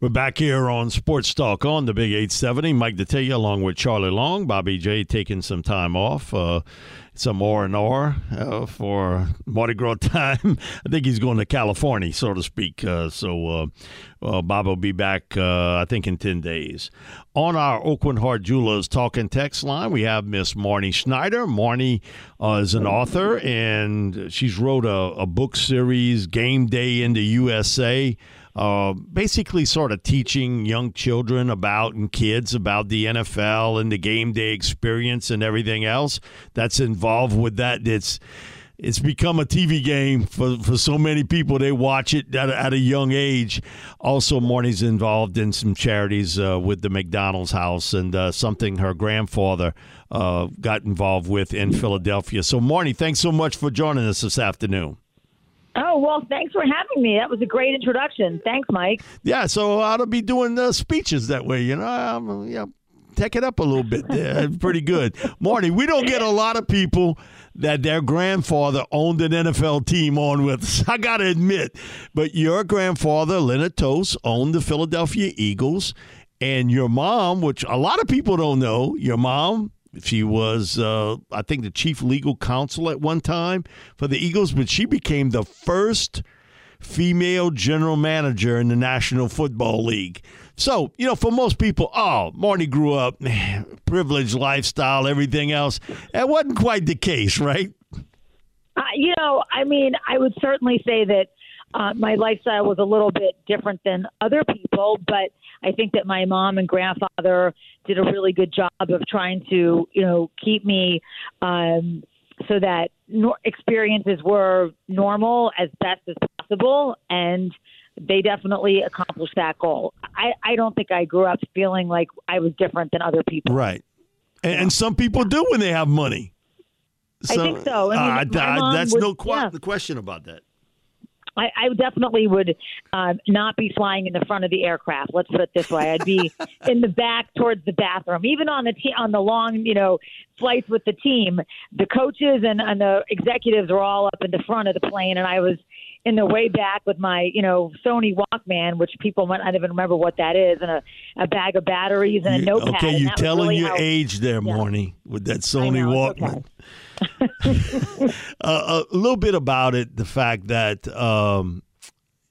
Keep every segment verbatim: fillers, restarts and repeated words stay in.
We're back here on Sports Talk on the Big eight seventy. Mike Detillo along with Charlie Long. Bobby J taking some time off, uh, some R and R uh, for Mardi Gras time. I think he's going to California, so to speak. Uh, so uh, uh, Bob will be back, uh, I think, in ten days. On our Oakland Heart Jewelers talking text line, we have Miss Marnie Schneider. Marnie uh, is an author, and she's wrote a, a book series, Game Day in the U S A, Uh, basically sort of teaching young children about and kids about the N F L and the game day experience and everything else that's involved with that. It's it's become a T V game for, for so many people. They watch it at, at a young age. Also, Marnie's involved in some charities uh, with the McDonald's House and uh, something her grandfather uh, got involved with in Philadelphia. So, Marnie, thanks so much for joining us this afternoon. Oh, well, thanks for having me. That was a great introduction. Thanks, Mike. Yeah, so I'll be doing uh, speeches that way, you know. I'm, yeah, tech it up a little bit there. Pretty good. Marty, we don't get a lot of people that their grandfather owned an N F L team on with us, I got to admit. But your grandfather, Leonard Tose, owned the Philadelphia Eagles. And your mom, which a lot of people don't know, your mom, she was, uh, I think, the chief legal counsel at one time for the Eagles, but she became the first female general manager in the National Football League. So, you know, for most people, oh, Marnie grew up, privileged lifestyle, everything else. That wasn't quite the case, right? Uh, you know, I mean, I would certainly say that uh, my lifestyle was a little bit different than other people, but I think that my mom and grandfather did a really good job of trying to, you know, keep me um, so that no- experiences were normal as best as possible. And they definitely accomplished that goal. I, I don't think I grew up feeling like I was different than other people. Right. And, and some people do when they have money. So, I think so. I mean, uh, I, I, that's was, no qu- yeah. question about that. I, I definitely would uh, not be flying in the front of the aircraft. Let's put it this way. I'd be in the back towards the bathroom, even on the te- on the long, you know, flights with the team. The coaches and, and the executives were all up in the front of the plane. And I was in the way back with my, you know, Sony Walkman, which people might not even remember what that is, and a, a bag of batteries and a notepad. Okay, you're telling really your how, age there, yeah. Marnie, with that Sony know, Walkman. uh, a little bit about it, the fact that um,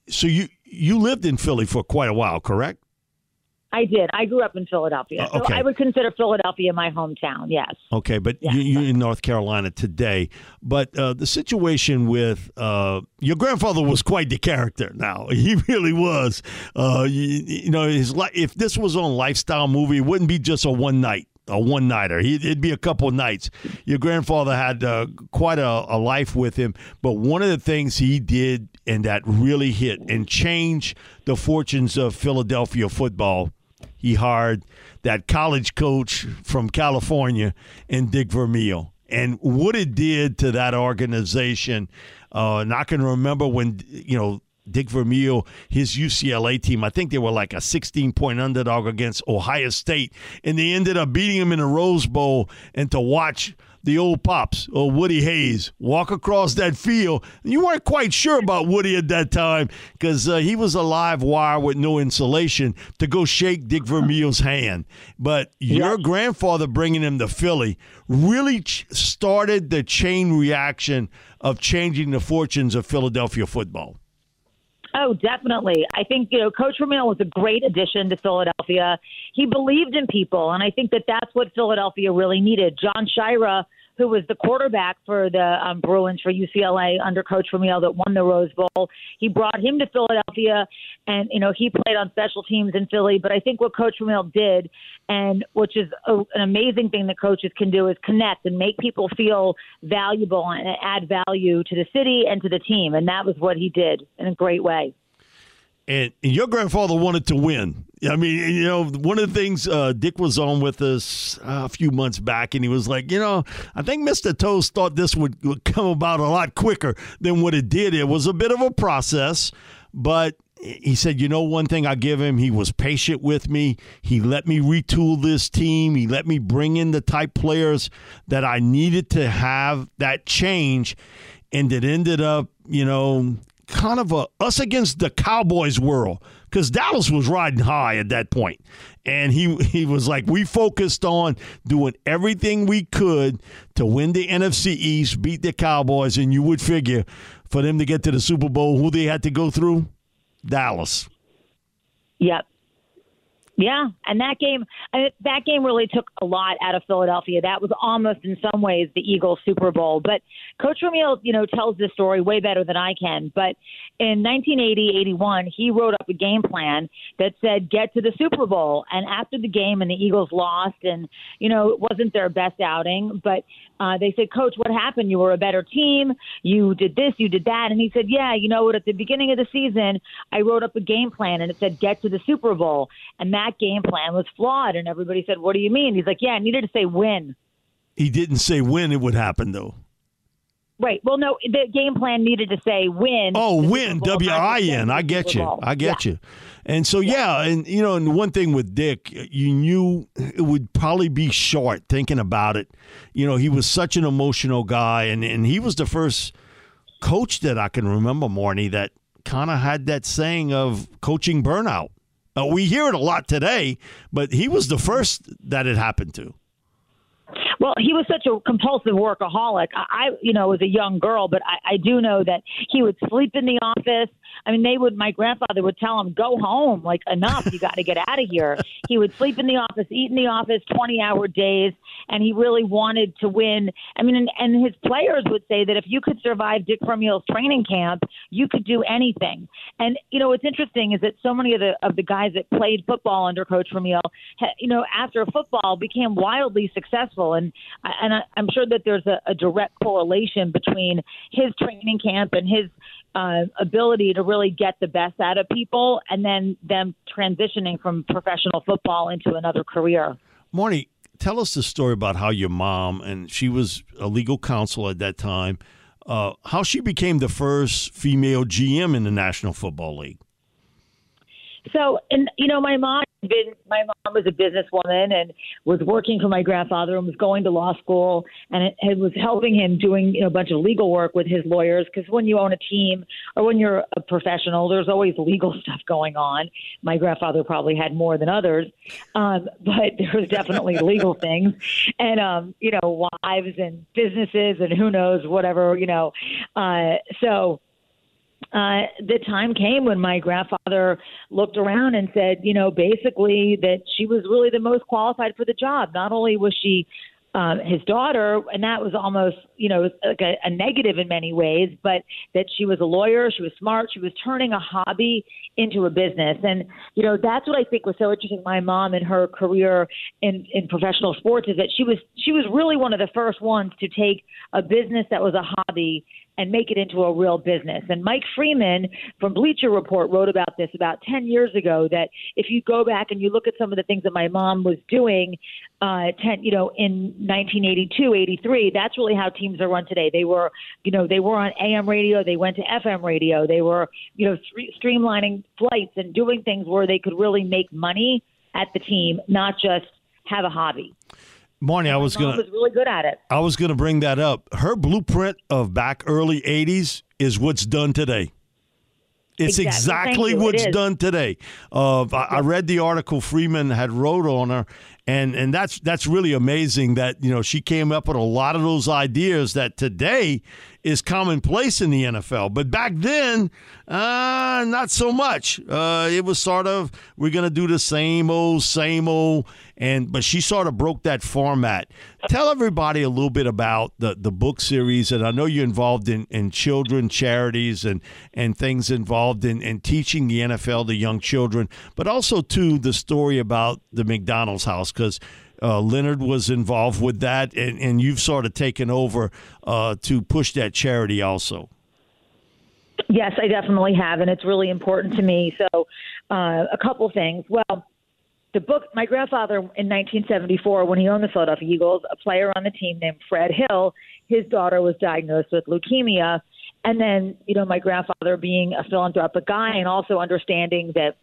so you you lived in Philly for quite a while, correct? I did. I grew up in Philadelphia. Uh, okay. So I would consider Philadelphia my hometown, yes. Okay, but yes, you, you're in North Carolina today. But uh, the situation with uh, your grandfather was quite the character now. He really was. Uh, you, you know, his li- if this was on Lifestyle Movie, it wouldn't be just a one-night. A one-nighter. It'd be a couple of nights. Your grandfather had uh, quite a, a life with him, but one of the things he did and that really hit and changed the fortunes of Philadelphia football, he hired that college coach from California and Dick Vermeil. And what it did to that organization, uh, and I can remember when, you know, Dick Vermeil, his U C L A team. I think they were like a sixteen-point underdog against Ohio State, and they ended up beating him in the Rose Bowl. And to watch the old Pops, or Woody Hayes, walk across that field, and you weren't quite sure about Woody at that time because uh, he was a live wire with no insulation to go shake Dick Vermeil's hand. But your yeah. grandfather bringing him to Philly really ch- started the chain reaction of changing the fortunes of Philadelphia football. Oh, definitely. I think, you know, Coach Vermeil was a great addition to Philadelphia. He believed in people, and I think that that's what Philadelphia really needed. John Shira, who was the quarterback for the um, Bruins for U C L A under Coach Vermeil that won the Rose Bowl, he brought him to Philadelphia, and, you know, he played on special teams in Philly. But I think what Coach Vermeil did, and which is a, an amazing thing that coaches can do, is connect and make people feel valuable and add value to the city and to the team. And that was what he did in a great way. And your grandfather wanted to win. I mean, you know, one of the things uh, Dick was on with us uh, a few months back, and he was like, you know, I think Mister Tose thought this would, would come about a lot quicker than what it did. It was a bit of a process, but he said, you know, one thing I give him, he was patient with me. He let me retool this team. He let me bring in the type players that I needed to have that change, and it ended up, you know, kind of a us against the Cowboys world, because Dallas was riding high at that point. And he he was like, we focused on doing everything we could to win the N F C East, beat the Cowboys, and you would figure for them to get to the Super Bowl, who they had to go through? Dallas. Yep. Yeah, and that game that game really took a lot out of Philadelphia. That was almost, in some ways, the Eagles Super Bowl. But Coach Vermeil, you know, tells this story way better than I can. But in nineteen eighty, eighty-one, he wrote up a game plan that said, get to the Super Bowl. And after the game, and the Eagles lost, and, you know, it wasn't their best outing. But uh, they said, Coach, what happened? You were a better team. You did this, you did that. And he said, yeah, you know what? At the beginning of the season, I wrote up a game plan, and it said, get to the Super Bowl. And that That game plan was flawed, and everybody said, what do you mean? He's like, yeah, I needed to say win. He didn't say when it would happen, though. Right. Well, no, the game plan needed to say win. Oh, win, W I N. I get you. I get yeah. you. And so, yeah. yeah, and, you know, and one thing with Dick, you knew it would probably be short thinking about it. You know, he was such an emotional guy, and, and he was the first coach that I can remember, Marnie, that kind of had that saying of coaching burnout. Uh, we hear it a lot today, but he was the first that it happened to. Well, he was such a compulsive workaholic. I, you know, was a young girl, but I, I do know that he would sleep in the office. I mean, they would. My grandfather would tell him, go home, like, enough, you got to get out of here. He would sleep in the office, eat in the office, twenty-hour days, and he really wanted to win. I mean, and, and his players would say that if you could survive Dick Vermeil's training camp, you could do anything. And, you know, what's interesting is that so many of the of the guys that played football under Coach Vermeil, you know, after football became wildly successful. And And I, I'm sure that there's a, a direct correlation between his training camp and his uh, ability to really get the best out of people, and then them transitioning from professional football into another career. Marnie, tell us the story about how your mom, and she was a legal counsel at that time, uh, how she became the first female G M in the National Football League. So, and you know, my mom had been, my mom was a businesswoman and was working for my grandfather and was going to law school, and it, it was helping him doing, you know, a bunch of legal work with his lawyers, because when you own a team or when you're a professional, there's always legal stuff going on. My grandfather probably had more than others, um, but there was definitely legal things, and um, you know, wives and businesses and who knows whatever, you know, uh, so. Uh, the time came when my grandfather looked around and said, you know, basically that she was really the most qualified for the job. Not only was she um, his daughter, and that was almost, you know, like a, a negative in many ways, but that she was a lawyer, she was smart, she was turning a hobby into a business. And, you know, that's what I think was so interesting. My mom and her career in, in professional sports is that she was, she was really one of the first ones to take a business that was a hobby and make it into a real business. And Mike Freeman from Bleacher Report wrote about this about ten years ago, that if you go back and you look at some of the things that my mom was doing uh, ten, you know, in nineteen eighty-two, eighty-three, that's really how teams are run today. They were, you know, they were on A M radio. They went to F M radio. They were, you know, th- streamlining flights and doing things where they could really make money at the team, not just have a hobby. Marnie, I was gonna was really good at it. I was gonna bring that up. Her blueprint of back early eighties is what's done today. It's exactly, exactly what's it done today. Uh, I, I read the article Freeman had wrote on her, and, and that's that's really amazing that, you know, she came up with a lot of those ideas that today is commonplace in the N F L. But back then, uh, not so much. Uh, it was sort of, we're going to do the same old, same old. And but she sort of broke that format. Tell everybody a little bit about the, the book series. And I know you're involved in, in children charities and, and things involved in, in teaching the N F L to young children. But also, too, the story about the McDonald's house, because Uh, Leonard was involved with that, and, and you've sort of taken over uh, to push that charity also. Yes, I definitely have, and it's really important to me. So uh, a couple things. Well, the book, my grandfather in nineteen seventy-four, when he owned the Philadelphia Eagles, a player on the team named Fred Hill, his daughter was diagnosed with leukemia. And then, you know, my grandfather being a philanthropic guy and also understanding that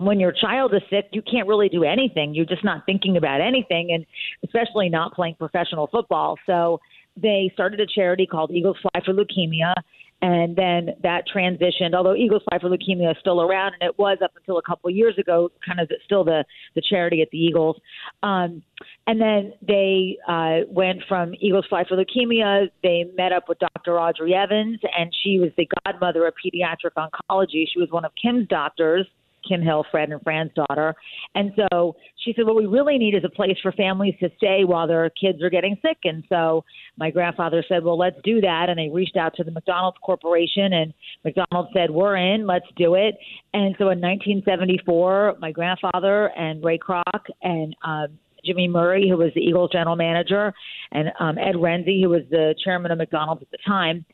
when your child is sick, you can't really do anything. You're just not thinking about anything, and especially not playing professional football. So they started a charity called Eagles Fly for Leukemia, and then that transitioned, although Eagles Fly for Leukemia is still around, and it was up until a couple of years ago, kind of still the, the charity at the Eagles. Um, and then they uh, went from Eagles Fly for Leukemia, they met up with Doctor Audrey Evans, and she was the godmother of pediatric oncology. She was one of Kim's doctors, Kim Hill, Fred and Fran's daughter. And so she said, what we really need is a place for families to stay while their kids are getting sick. And so my grandfather said, well, let's do that. And they reached out to the McDonald's Corporation, and McDonald's said, we're in, let's do it. And so in nineteen seventy-four, my grandfather and Ray Kroc and um, Jimmy Murray, who was the Eagles general manager, and um, Ed Renzi, who was the chairman of McDonald's at the time,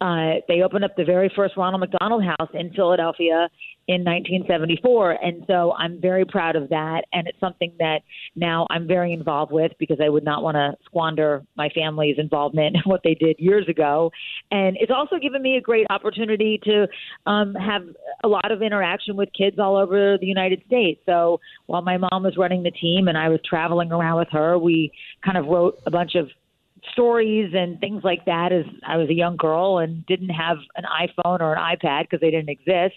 Uh, they opened up the very first Ronald McDonald House in Philadelphia in nineteen seventy-four. And so I'm very proud of that. And it's something that now I'm very involved with, because I would not want to squander my family's involvement in what they did years ago. And it's also given me a great opportunity to um, have a lot of interaction with kids all over the United States. So while my mom was running the team and I was traveling around with her, we kind of wrote a bunch of stories and things like that as I was a young girl and didn't have an iPhone or an iPad because they didn't exist.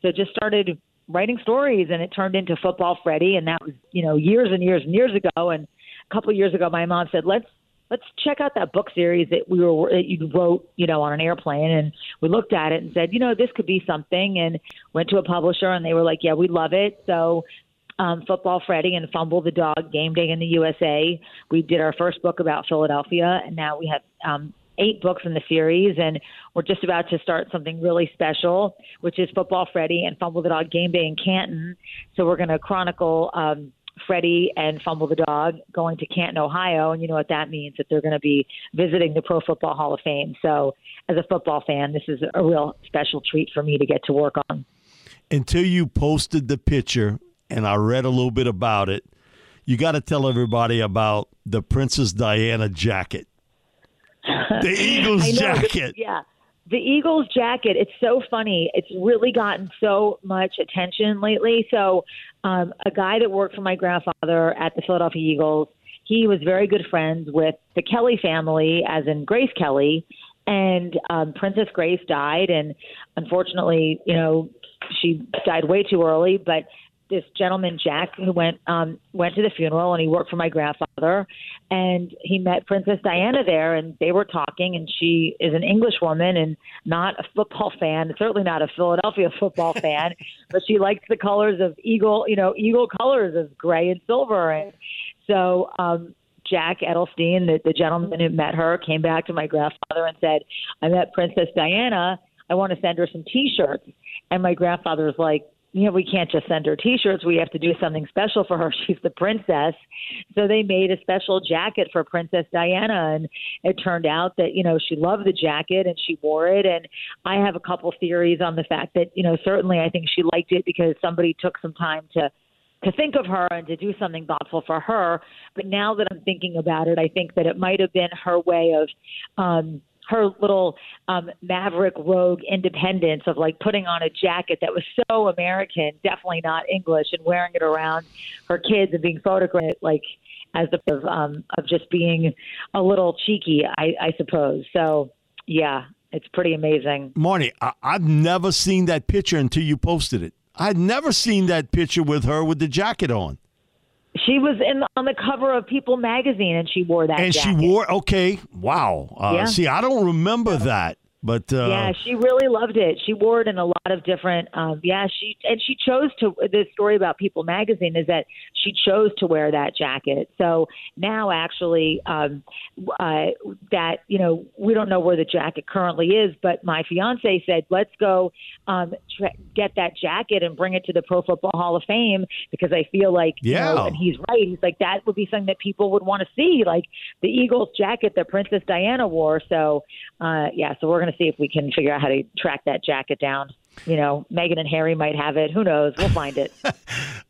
So just started writing stories, and it turned into Football Freddy. And that was, you know, years and years and years ago. And a couple of years ago, my mom said, let's, let's check out that book series that we were, that you wrote, you know, on an airplane. And we looked at it and said, you know, this could be something, and went to a publisher, and they were like, yeah, we love it. So Um, Football Freddy and Fumble the Dog, Game Day in the U S A. We did our first book about Philadelphia, and now we have um, eight books in the series, and we're just about to start something really special, which is Football Freddy and Fumble the Dog, Game Day in Canton. So we're going to chronicle um, Freddy and Fumble the Dog going to Canton, Ohio, and you know what that means, that they're going to be visiting the Pro Football Hall of Fame. So as a football fan, this is a real special treat for me to get to work on. Until you posted the picture, and I read a little bit about it, you got to tell everybody about the Princess Diana jacket. The Eagles know, jacket. The, yeah, the Eagles jacket. It's so funny. It's really gotten so much attention lately. So um, a guy that worked for my grandfather at the Philadelphia Eagles, he was very good friends with the Kelly family, as in Grace Kelly, and um, Princess Grace died. And unfortunately, you know, she died way too early, but this gentleman, Jack, who went um, went to the funeral, and he worked for my grandfather, and he met Princess Diana there, and they were talking, and she is an Englishwoman and not a football fan, certainly not a Philadelphia football fan, but she likes the colors of Eagle, you know, Eagle colors of gray and silver. And so um, Jack Edelstein, the, the gentleman who met her, came back to my grandfather and said, I met Princess Diana. I want to send her some T-shirts. And my grandfather was like, you know, we can't just send her T-shirts. We have to do something special for her. She's the princess. So they made a special jacket for Princess Diana. And it turned out that, you know, she loved the jacket and she wore it. And I have a couple theories on the fact that, you know, certainly I think she liked it because somebody took some time to to think of her and to do something thoughtful for her. But now that I'm thinking about it, I think that it might have been her way of um, her little um, maverick rogue independence of like putting on a jacket that was so American, definitely not English, and wearing it around her kids and being photographed like as the, um, of just being a little cheeky, I, I suppose. So, yeah, it's pretty amazing. Marnie, I- I've never seen that picture until you posted it. I'd never seen that picture with her with the jacket on. She was in the, on the cover of People magazine, and she wore that. And jacket. she wore okay, wow. Uh, yeah. See, I don't remember that, but uh, yeah, she really loved it. She wore it in a lot of different. Um, yeah, she and she chose to. The story about People magazine is that she chose to wear that jacket. So now, actually, um, uh, that you know, we don't know where the jacket currently is, but my fiance said, "Let's go." Um, get that jacket and bring it to the Pro Football Hall of Fame because I feel like, yeah. you know, and he's right. He's like, that would be something that people would want to see, like the Eagles jacket that Princess Diana wore. So, uh, yeah, so we're going to see if we can figure out how to track that jacket down. You know, Meghan and Harry might have it. Who knows? We'll find it.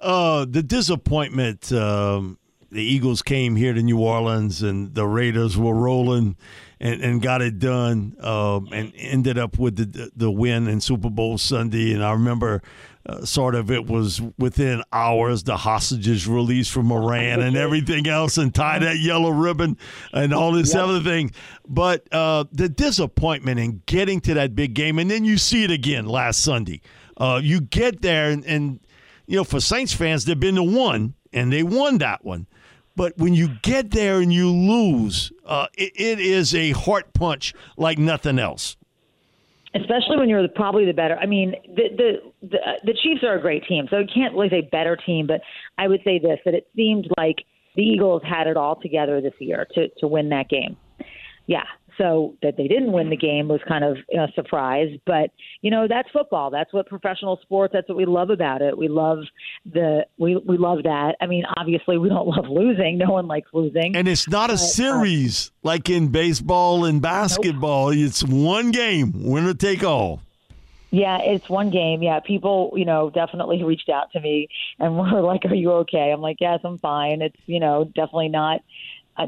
uh, the disappointment, um, the Eagles came here to New Orleans and the Raiders were rolling and, and got it done um, and ended up with the the win in Super Bowl Sunday. And I remember uh, sort of it was within hours, the hostages released from Iran and everything else and tie that yellow ribbon and all this yep. other thing. But uh, the disappointment in getting to that big game, and then you see it again last Sunday. Uh, you get there and, and, you know, for Saints fans, they've been to one and they won that one. But when you get there and you lose, uh, it, it is a heart punch like nothing else. Especially when you're probably the better. I mean, the, the the the Chiefs are a great team, so you can't really say better team. But I would say this, that it seemed like the Eagles had it all together this year to, to win that game. Yeah. So that they didn't win the game was kind of a surprise. But, you know, that's football. That's what professional sports, that's what we love about it. We love the we, we love that. I mean, obviously, we don't love losing. No one likes losing. And it's not but, a series uh, like in baseball and basketball. Nope. It's one game, winner take all. Yeah, it's one game. Yeah, people, you know, definitely reached out to me and were like, are you okay? I'm like, yes, I'm fine. It's, you know, definitely not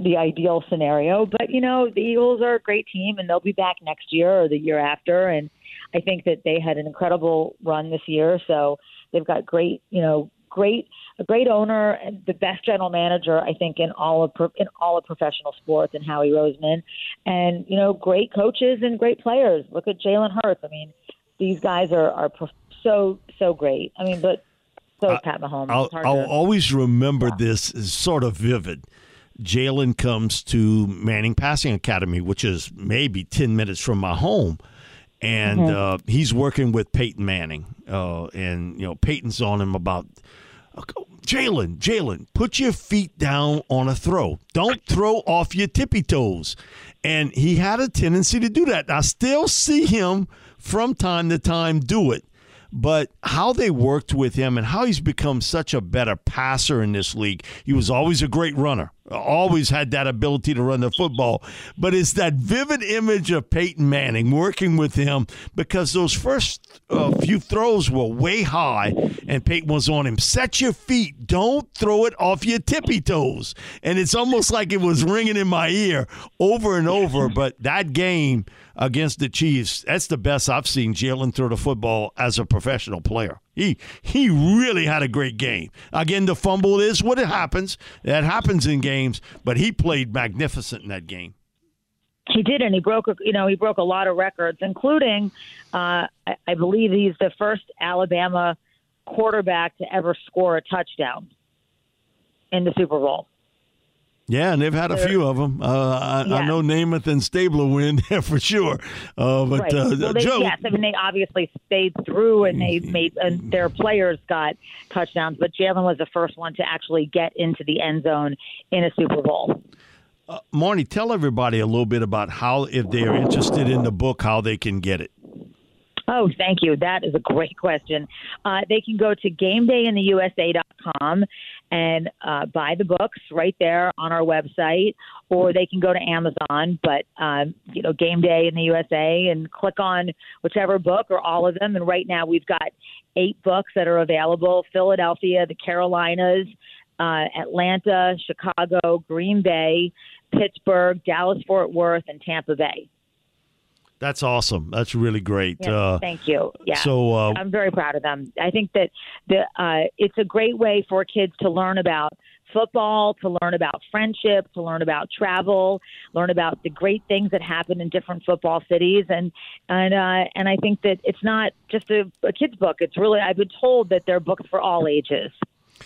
the ideal scenario, but you know, the Eagles are a great team and they'll be back next year or the year after. And I think that they had an incredible run this year. So they've got great, you know, great, a great owner and the best general manager, I think, in all of, in all of professional sports and Howie Roseman and, you know, great coaches and great players. Look at Jalen Hurts. I mean, these guys are, are so, so great. I mean, but so is Pat Mahomes. I'll, I'll to, always remember yeah. this is sort of vivid. Jalen comes to Manning Passing Academy, which is maybe ten minutes from my home, and mm-hmm. uh, he's working with Peyton Manning. Uh, and, you know, Peyton's on him about, Jalen, Jalen, put your feet down on a throw. Don't throw off your tippy toes. And he had a tendency to do that. I still see him from time to time do it. But how they worked with him and how he's become such a better passer in this league. He was always a great runner, always had that ability to run the football. But it's that vivid image of Peyton Manning working with him because those first uh, few throws were way high and Peyton was on him. Set your feet. Don't throw it off your tippy toes. And it's almost like it was ringing in my ear over and over. But that game against the Chiefs, that's the best I've seen Jalen throw the football as a professional player. He he really had a great game. Again, the fumble is what it happens. That happens in games, but he played magnificent in that game. He did, and he broke a, you know, he broke a lot of records, including uh, I, I believe he's the first Alabama quarterback to ever score a touchdown in the Super Bowl. Yeah, and they've had a few of them. Uh, I, yeah. I know Namath and Stabler were in there for sure. Uh, but right. uh, well, they, Joe, yes, I mean they obviously stayed through, and they made and their players got touchdowns. But Jalen was the first one to actually get into the end zone in a Super Bowl. Uh, Marnie, tell everybody a little bit about how, if they are interested in the book, how they can get it. Oh, thank you. That is a great question. Uh, they can go to game day in the U S A dot com and uh, buy the books right there on our website, or they can go to Amazon. But, um, you know, Game Day in the U S A, and click on whichever book or all of them. And right now we've got eight books that are available: Philadelphia, the Carolinas, uh, Atlanta, Chicago, Green Bay, Pittsburgh, Dallas-Fort Worth, and Tampa Bay. That's awesome. That's really great. Yeah, uh, thank you. Yeah, so uh, I'm very proud of them. I think that the uh, it's a great way for kids to learn about football, to learn about friendship, to learn about travel, learn about the great things that happen in different football cities, and and uh, and I think that it's not just a, a kid's book. It's really, I've been told that they're books for all ages.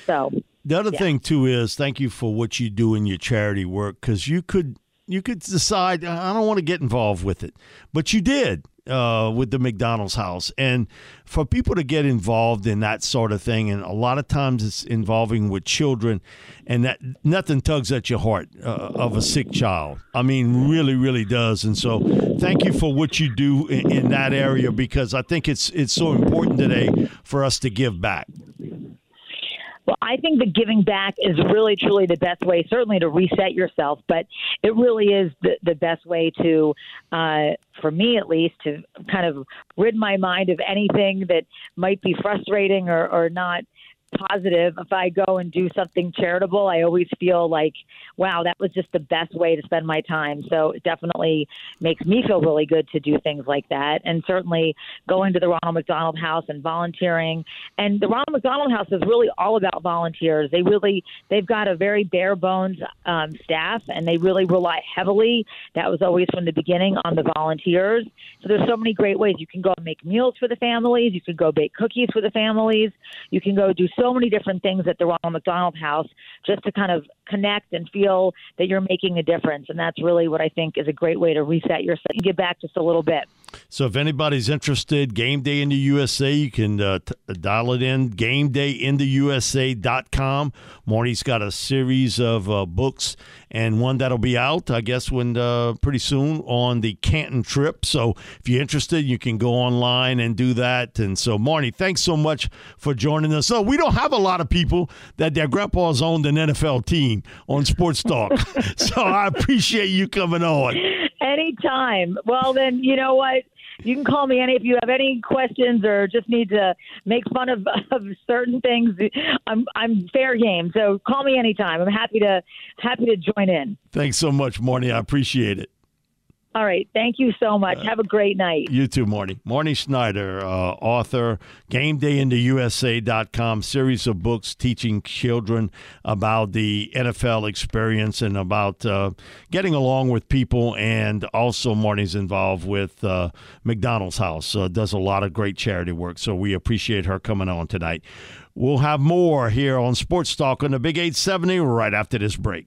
So the other yeah. thing too is, thank you for what you do in your charity work, because you could. You could decide, I don't want to get involved with it. But you did uh, with the McDonald's house. And for people to get involved in that sort of thing, and a lot of times it's involving with children, and that nothing tugs at your heart uh, of a sick child. I mean, really, really does. And so thank you for what you do in, in that area, because I think it's it's so important today for us to give back. Well, I think the giving back is really, truly the best way, certainly to reset yourself, but it really is the, the best way to, uh, for me at least, to kind of rid my mind of anything that might be frustrating or, or not positive. If I go and do something charitable, I always feel like, wow, that was just the best way to spend my time. So it definitely makes me feel really good to do things like that. And certainly going to the Ronald McDonald House and volunteering. And the Ronald McDonald House is really all about volunteers. They really, they've got a very bare bones um, staff, and they really rely heavily. That was always from the beginning on the volunteers. So there's so many great ways. You can go and make meals for the families. You can go bake cookies for the families. You can go do so So many different things at the Ronald McDonald House, just to kind of connect and feel that you're making a difference. And that's really what I think is a great way to reset yourself and get back just a little bit. So if anybody's interested, Game Day in the U S A, you can uh, t- dial it in, game day in the U S A dot com. Marnie's got a series of uh, books, and one that'll be out, I guess, when uh, pretty soon on the Canton trip. So if you're interested, you can go online and do that. And so, Marnie, thanks so much for joining us. So we don't have a lot of people that their grandpa's owned an N F L team on Sports Talk. So I appreciate you coming on. Anytime. Well, then, you know what? You can call me any if you have any questions or just need to make fun of, of certain things. I'm I'm fair game, so call me anytime. I'm happy to happy to join in. Thanks so much, Marnie. I appreciate it. All right. Thank you so much. Uh, have a great night. You too, Marnie. Marnie Schneider, uh, author, game day in the U S A dot com, series of books teaching children about the N F L experience and about uh, getting along with people. And also Marnie's involved with uh, McDonald's House, uh, does a lot of great charity work. So we appreciate her coming on tonight. We'll have more here on Sports Talk on the Big eight seventy right after this break.